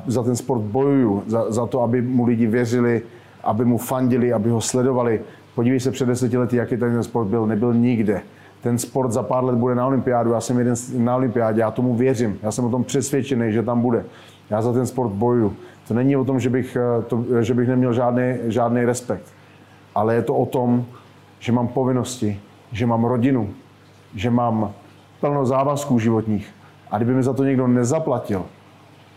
za ten sport bojuju. Za to, aby mu lidi věřili, aby mu fandili, aby ho sledovali. Podívej se před 10 lety, jaký ten sport byl. Nebyl nikde. Ten sport za pár let bude na olympiádu. Já jsem jeden na olympiádě. Já tomu věřím. Já jsem o tom přesvědčený, že tam bude. Já za ten sport bojuju. To není o tom, že bych neměl žádný respekt. Ale je to o tom, že mám povinnosti, že mám rodinu, že mám plno závazků životních. A kdyby mi za to někdo nezaplatil,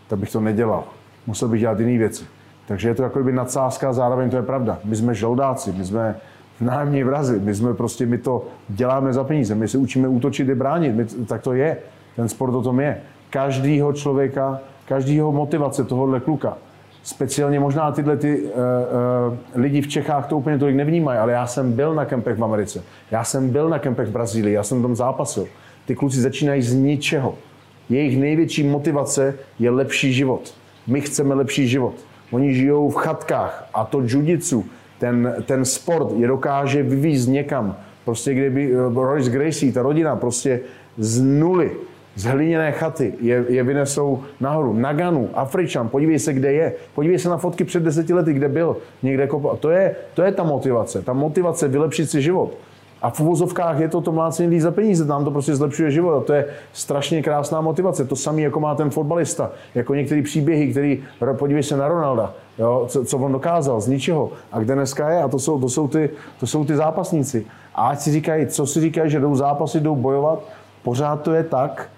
tak bych to nedělal. Musel bych dělat jiné věci. Takže je to jako by nadsázka a zároveň to je pravda. My jsme žoldáci, my jsme nájemní vrazi, my to děláme za peníze, my se učíme útočit i bránit, tak to je. Ten sport o tom je. Každýho člověka, každýho motivace tohohle kluka. Speciálně možná tyhle lidi v Čechách to úplně tolik nevnímají, ale já jsem byl na kempech v Americe, já jsem byl na kempech v Brazílii, já jsem tam zápasil. Ty kluci začínají z ničeho. Jejich největší motivace je lepší život. My chceme lepší život. Oni žijou v chatkách a to jiu-jitsu, ten sport je dokáže vyvízt někam. Prostě kde by Royce Gracie, ta rodina prostě z nuly, z hliněné chaty je vynesou nahoru. Ngannou, Afričan, podívej se, kde je. Podívej se na fotky před 10 lety, kde byl. Někde kopal. To je ta motivace. Ta motivace vylepšit si život. A v uvozovkách je to mlácení lidí za peníze, nám to prostě zlepšuje život a to je strašně krásná motivace. To samé, jako má ten fotbalista, jako některé příběhy, který, podívej se na Ronalda, jo, co on dokázal z ničeho a kde dneska je a to jsou ty zápasníci. A ať si říkají, co si říkají, že jdou zápasy, jdou bojovat, pořád to je tak,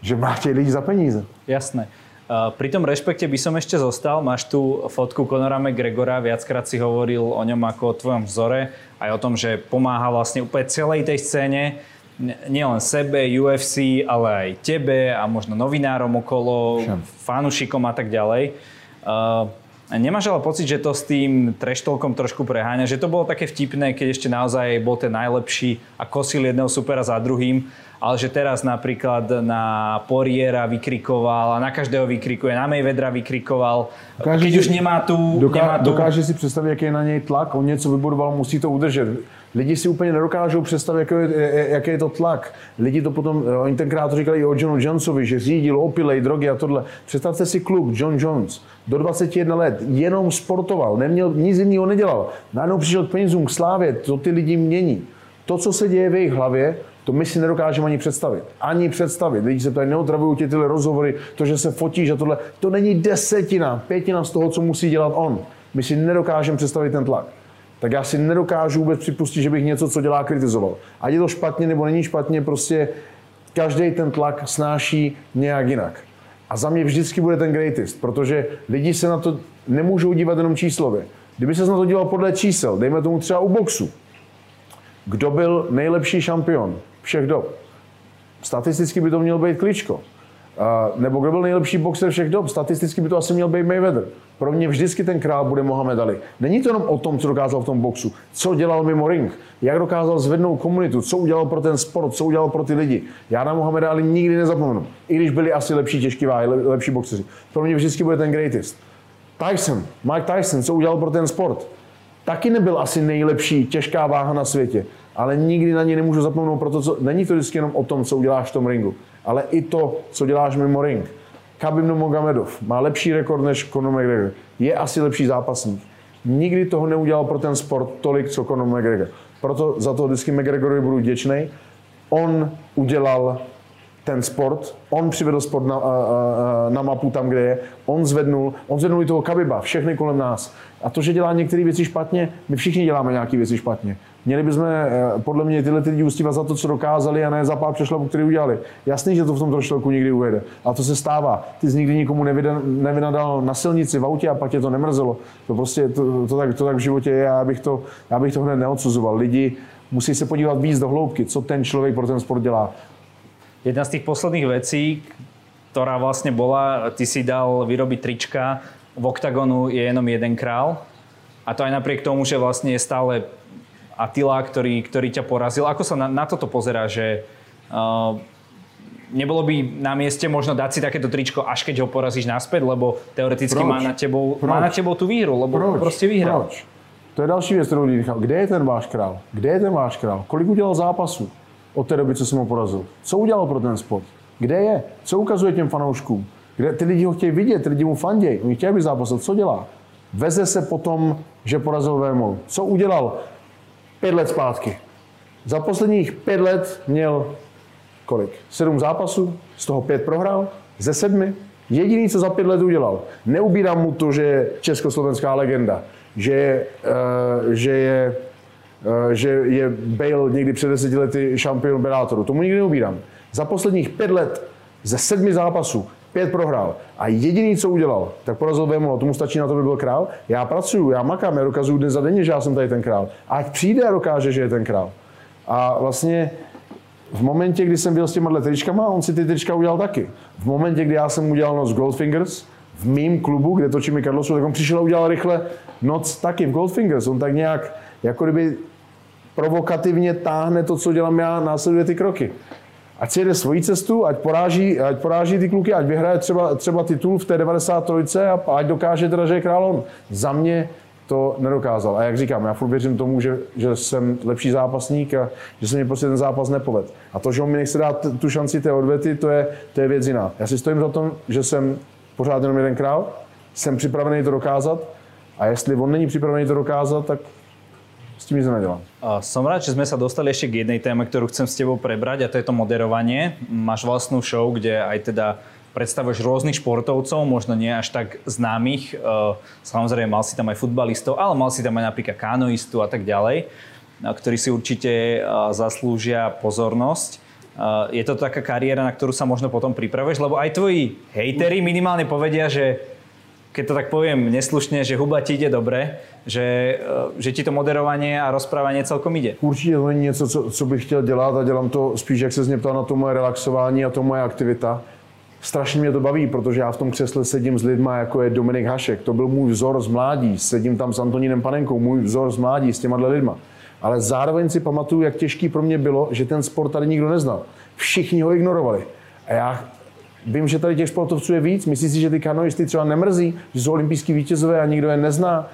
že máte lidi za peníze. Jasné. Pri tom rešpekte by som ešte zostal. Máš tu fotku Conora McGregora, viackrát si hovoril o ňom ako o tvojom vzore, aj o tom, že pomáha vlastne úplne celej tej scéne, nielen sebe, UFC, ale aj tebe a možno novinárom okolo, fanušikom a tak ďalej. Nemáš ale pocit, že to s tým trash-talkom trošku preháňa, že to bolo také vtipné, keď ešte naozaj bol ten najlepší a kosil jedného supera za druhým, ale že teraz napríklad na Poiriera vykrikoval a na každého vykrikuje, na Mejvedra vykrikoval. Keď už nemá tu... Dokáže si predstaviť, jaký je na nej tlak, on něco vybudoval, musí to udržet. Lidi si úplně nedokážou představit, jaký je to tlak. Lidi to potom, oni tenkrát říkali o Johnu Jonesovi, že řídil opilej, drogy a tohle. Představte si kluk, John Jones, do 21 let, jenom sportoval, neměl, nic jiného nedělal. Najednou přišel k penězům, k slávě, to ty lidi mění. To, co se děje v jejich hlavě, to my si nedokážeme ani představit. Ani představit. Lidi se tady neotravují tyhle rozhovory, to, že se fotíš a tohle. To není 10, 5 z toho, co musí dělat on. My si nedokážeme představit ten tlak. Tak já si nedokážu vůbec připustit, že bych něco, co dělá, kritizoval. Ať je to špatně nebo není špatně, prostě každý ten tlak snáší nějak jinak. A za mě vždycky bude ten greatest, protože lidi se na to nemůžou dívat jenom číslově. Kdyby se na to díval podle čísel, dejme tomu třeba u boxu. Kdo byl nejlepší šampion všech dob? Statisticky by to měl být Kličko. Nebo kdo byl nejlepší boxer všech dob? Statisticky by to asi měl být Mayweather. Pro mě vždycky ten král bude Muhammad Ali. Není to jenom o tom, co dokázal v tom boxu, co dělal mimo ring, jak dokázal zvednout komunitu, co udělal pro ten sport, co udělal pro ty lidi. Já na Muhammada Ali nikdy nezapomenu, i když byli asi lepší těžký váhy, lepší boxeři. Pro mě vždycky bude ten greatest. Tyson, Mike Tyson, co udělal pro ten sport. taky nebyl asi nejlepší, těžká váha na světě, ale nikdy na něj nemůžu zapomenout, protože není to vždycky jenom o tom, co uděláš v tom ringu, ale i to, co děláš mimo ring. Khabib Nurmagomedov má lepší rekord než Conor McGregor, je asi lepší zápasník. Nikdy toho neudělal pro ten sport tolik, co Conor McGregor. Proto za to vždycky McGregorovi budu vděčnej. On udělal ten sport, on přivedl sport na mapu tam, kde je, on zvednul i toho Khabiba, všechny kolem nás. A to, že dělá některé věci špatně, my všichni děláme nějaké věci špatně. Měli bychom podle mě tyhle lidi ustívat za to, co dokázali, a ne za pár přešlapů, který udělali. Jasný, že to v tom trošku někdy ujede. A to se stává. Ty jsi nikdy nikomu nevynadal na silnici, v autě, a pak tě to nemrzelo. To prostě to tak v životě je, a já bych to hned neodsuzoval. Lidi musí se podívat víc do hloubky, co ten člověk pro ten sport dělá. Jedna z tých posledných vecí, ktorá vlastne bola, ty si dal vyrobiť trička, v Oktagonu je jenom jeden král. A to aj napriek tomu, že vlastne je stále Attila, ktorý ťa porazil. Ako sa na toto pozerá, že nebolo by na mieste možno dať si takéto tričko, až keď ho porazíš naspäť, lebo teoreticky má na tebou tú výhru, lebo proste vyhral. Proč? To je další vec, ktorú mi nechal. Kde je ten váš král? Kolik udelal zápasu od té doby, co jsem ho porazil? Co udělal pro ten sport? Kde je? Co ukazuje těm fanouškům? Kde ty lidi ho chtějí vidět, ty lidi mu fandějí, oni chtějí, aby zápasil. Co dělá? Veze se potom, že porazil Vémolu. Co udělal 5 let zpátky? Za posledních 5 let měl kolik? 7 zápasů, z toho 5 prohrál, ze 7. Jediný, co za 5 let udělal. Neubírám mu to, že je československá legenda, že je Bale někdy před 10 lety šampion Bellatorů. Tomu nikdy neubírám. Za posledních 5 let ze 7 zápasů 5 prohrál. A jediný, co udělal, tak porazil Vémolu. Tomu stačí na to, by byl král. Já pracuju, já makám, já dokazuju dnes za denně, že já jsem tady ten král. A ať přijde a dokáže, že je ten král. A vlastně v momentě, kdy jsem byl s těma tričkama, on si ty trička udělal taky. V momentě, kdy já jsem udělal noc Goldfingers v mým klubu, kde točíme Karlosu, tak on přišel a udělal rychle noc taky v Goldfingers. On tak nějak jako kdyby provokativně táhne to, co dělám já, následuje ty kroky. Ať si jede svoji cestu, ať poráží ty kluky, ať vyhraje třeba titul v té 93. a ať dokáže teda, že je král on. Za mě to nedokázal. A jak říkám, já furt věřím tomu, že jsem lepší zápasník a že se mi prostě ten zápas nepovedl. A to, že on mi nechce dát tu šanci té odvety, to je věc jiná. Já si stojím za tom, že jsem pořád jenom jeden král, jsem připravený to dokázat, a jestli on není připravený to dokázat, tak s tým sa nedelám. Som rád, že sme sa dostali ešte k jednej téme, ktorú chcem s tebou prebrať, a to je to moderovanie. Máš vlastnú show, kde aj teda predstavuješ rôznych športovcov, možno nie až tak známych. Samozrejme, mal si tam aj futbalistov, ale mal si tam aj napríklad kanoistu a tak ďalej, ktorí si určite zaslúžia pozornosť. Je to taká kariéra, na ktorú sa možno potom pripravuješ, lebo aj tvoji hejteri minimálne povedia, že keď to tak poviem neslušne, že huba ti ide dobre, že ti to moderovanie a rozprávanie celkom ide. Určitě to není něco, co bych chtěl dělat, a dělám to spíš, jak se mě ptal, na to moje relaxování a to moje aktivita. Strašně mě to baví, protože já v tom křesle sedím s lidma, jako je Dominik Hašek. To byl můj vzor z mládí. Sedím tam s Antonínem Panenkou, můj vzor z mládí, s těma lidma. Ale zároveň si pamatuju, jak těžký pro mě bylo, že ten sport tady nikdo neznal. Všichni ho ignorovali. A já vím, že tady těch sportovců je víc. Myslíš si, že ty kanoisty třeba nemrzí, že jsou olympijský vítězové a nikdo je nezná,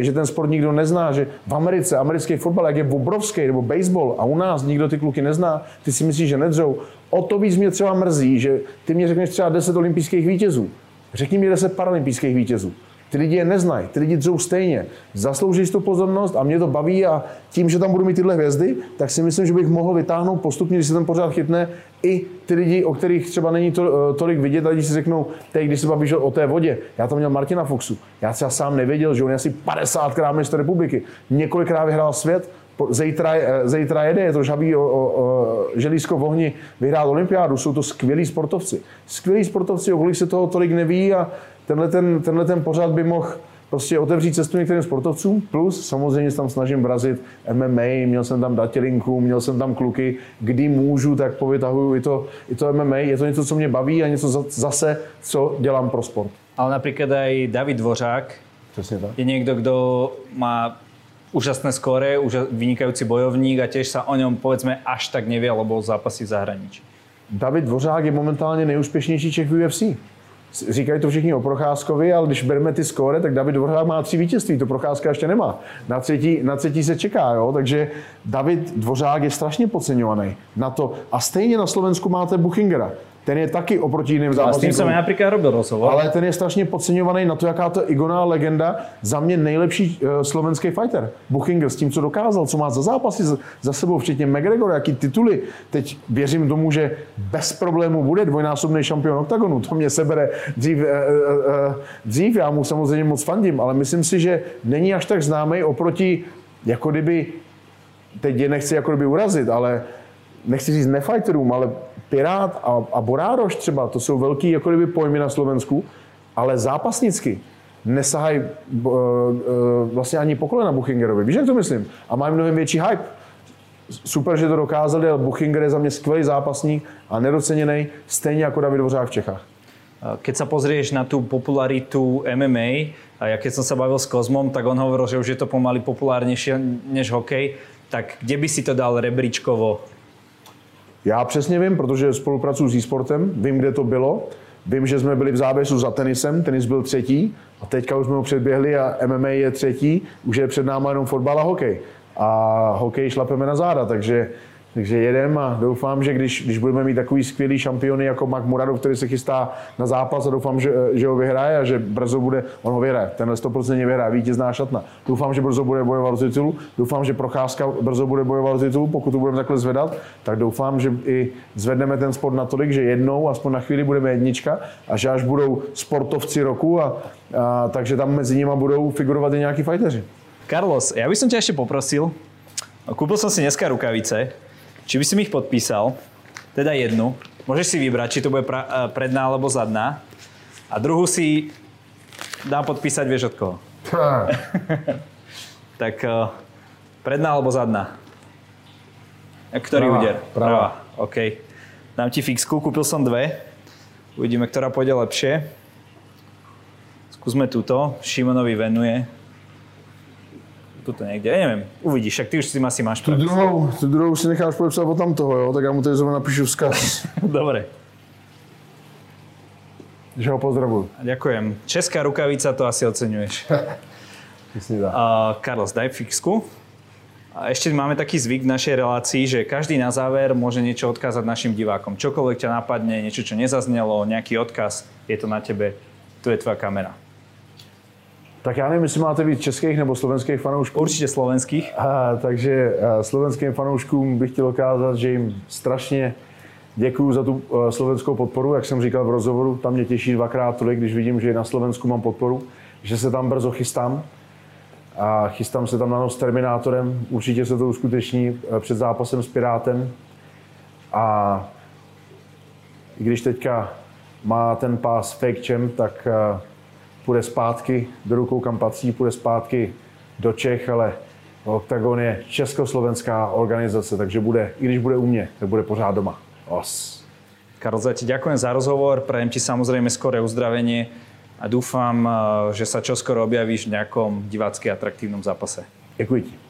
že ten sport nikdo nezná, že v Americe, americký fotbal, jak je obrovský, nebo baseball, a u nás nikdo ty kluky nezná, ty si myslíš, že nedřou. O to víc mě třeba mrzí, že ty mě řekneš třeba 10 olympijských vítězů. Řekni mi 10 paralympijských vítězů. Ty lidi je neznají, ty lidi dřou stejně. Zaslouží si tu pozornost a mě to baví, a tím, že tam budu mít tyhle hvězdy, tak si myslím, že bych mohl vytáhnout postupně, když se ten pořád chytne, i ty lidi, o kterých třeba není tolik vidět, a když si řeknou, teď, když se bavíš o té vodě, já tam měl Martina Fuchsu, já třeba sám nevěděl, že on je asi 50krát mistr republiky, několikrát vyhrál svět, zítra jede, je to žabí želízko v ohni vyhrát olympiádu, jsou to skvělí sportovci, o kolik se toho tolik neví, a tenhle ten pořad by mohl prostě otevřít cestu některým sportovcům, plus samozřejmě se tam snažím brazit MMA, měl jsem tam Datelinku, měl jsem tam kluky, kdy můžu, tak povytahuju i to MMA, je to něco, co mě baví, a něco zase, co dělám pro sport. Ale například i David Dvořák je někdo, kdo má úžasné skóre, vynikajúci bojovník, a tiež sa o ňom, povedzme, až tak nevie, lebo zápasí v zahraničí. David Dvořák je momentálne najúspešnejší Čech v UFC. Říkají to všichni o Procházkovi, ale když bereme ty skóre, tak David Dvořák má 3 vítězství, to Procházka ještě nemá. Na třetí se čeká, jo? Takže David Dvořák je strašně podceňovaný na to. A stejně na Slovensku máte Buchingera. Ten je taky oproti jiným zápasníkům. A s tím jsem například robil rozhovor. Ale ten je strašně podceňovaný na to, jaká to igoná legenda. Za mě nejlepší slovenský fighter. Buchinger s tím, co dokázal, co má za zápasy za sebou, včetně McGregor, jaký tituly. Teď věřím tomu, že bez problému bude dvojnásobný šampion oktagonu. To mě sebere dřív. Já mu samozřejmě moc fandím, ale myslím si, že není až tak známý oproti, jako kdyby, teď je nechci jako kdyby urazit, ale nechci říct nefighterům, ale Pirát a Borároš třeba, to jsou velký jako kdyby pojmy na Slovensku, ale zápasnicky nesahají vlastně ani po kolena Buchingerovi. Víš, jak to myslím? A mají mnohem větší hype. Super, že to dokázali, ale Buchinger je za mě skvělý zápasník a nedoceněný, stejně jako David Dvořák v Čechách. Keď sa pozrieš na tú popularitu MMA, a ja keď som sa bavil s Kozmom, tak on hovoril, že už je to pomaly populárnejšie než hokej, tak kde by si to dal rebríčkovo? Já přesně vím, protože spolupracuji s e-sportem, vím, kde to bylo. Vím, že jsme byli v záběsu za tenisem, tenis byl 3. a teďka už jsme ho předběhli a MMA je 3. Už je před náma jenom fotbal a hokej. A hokej šlapeme na záda, takže jedem a doufám, že když budeme mít takový skvělý šampiony jako Mach Muradov, který se chystá na zápas a doufám, že ho vyhraje a že brzo bude, on ho vyhraje, tenhle 100% vyhraje, vítězná šatna. Doufám, že brzo bude bojovat o titul, doufám, že Procházka brzo bude bojovat o titul, pokud to budeme takhle zvedat, tak doufám, že i zvedneme ten sport natolik, že jednou, aspoň na chvíli budeme jednička a že až budou sportovci roku a takže tam mezi nimi budou figurovat i nějaký fighteři. Carlos, já bych tě ještě poprosil, koupil jsem si dneska rukavice. Či by si mi ich podpísal, teda jednu, môžeš si vybrať, či to bude predná alebo zadná, a druhú si dám podpísať, vieš od koho. Tak predná alebo zadná? Ktorý úder? Pravá. OK. Dám ti fixku, kúpil som 2. Uvidíme, ktorá pôjde lepšie. Skúsme túto, Šimonovi venuje. Tuto někde, nevím, uvidíš, tak ty už si asi máš pravdu. Tu druhou si necháš podepsat od tamtoho, jo? Tak já mu tady zrovna napíšu vzkaz. Dobre. Že ho pozdravuju. Ďakujem. Česká rukavica, to asi oceňuješ. Carlos, daj fixku. A ešte máme taký zvyk v našej relácii, že každý na záver môže niečo odkázať našim divákom. Čokoľvek ťa napadne, niečo, čo nezaznelo, nejaký odkaz, je to na tebe, tu je tvoja kamera. Tak já nevím, jestli máte víc českých nebo slovenských fanoušků. Určitě slovenských. Takže slovenským fanouškům bych chtěl ukázat, že jim strašně děkuju za tu slovenskou podporu. Jak jsem říkal v rozhovoru, tam mě těší 2x tolik, když vidím, že na Slovensku mám podporu, že se tam brzo chystám. A chystám se tam na noc s Terminátorem. Určitě se to uskuteční před zápasem s Pirátem. A i když teďka má ten pás fake champ, tak půjde zpátky do rukou, kam patří, půjde zpátky do Čech, ale Octagon je československá organizace, takže bude, i když bude u mě, tak bude pořád doma. Os. Karol, ja ti ďakujem za rozhovor, prajem ti samozrejme skoré uzdravenie a dúfam, že sa čoskoro objavíš v nejakom divácky atraktívnom zápase. Ďakujem ti.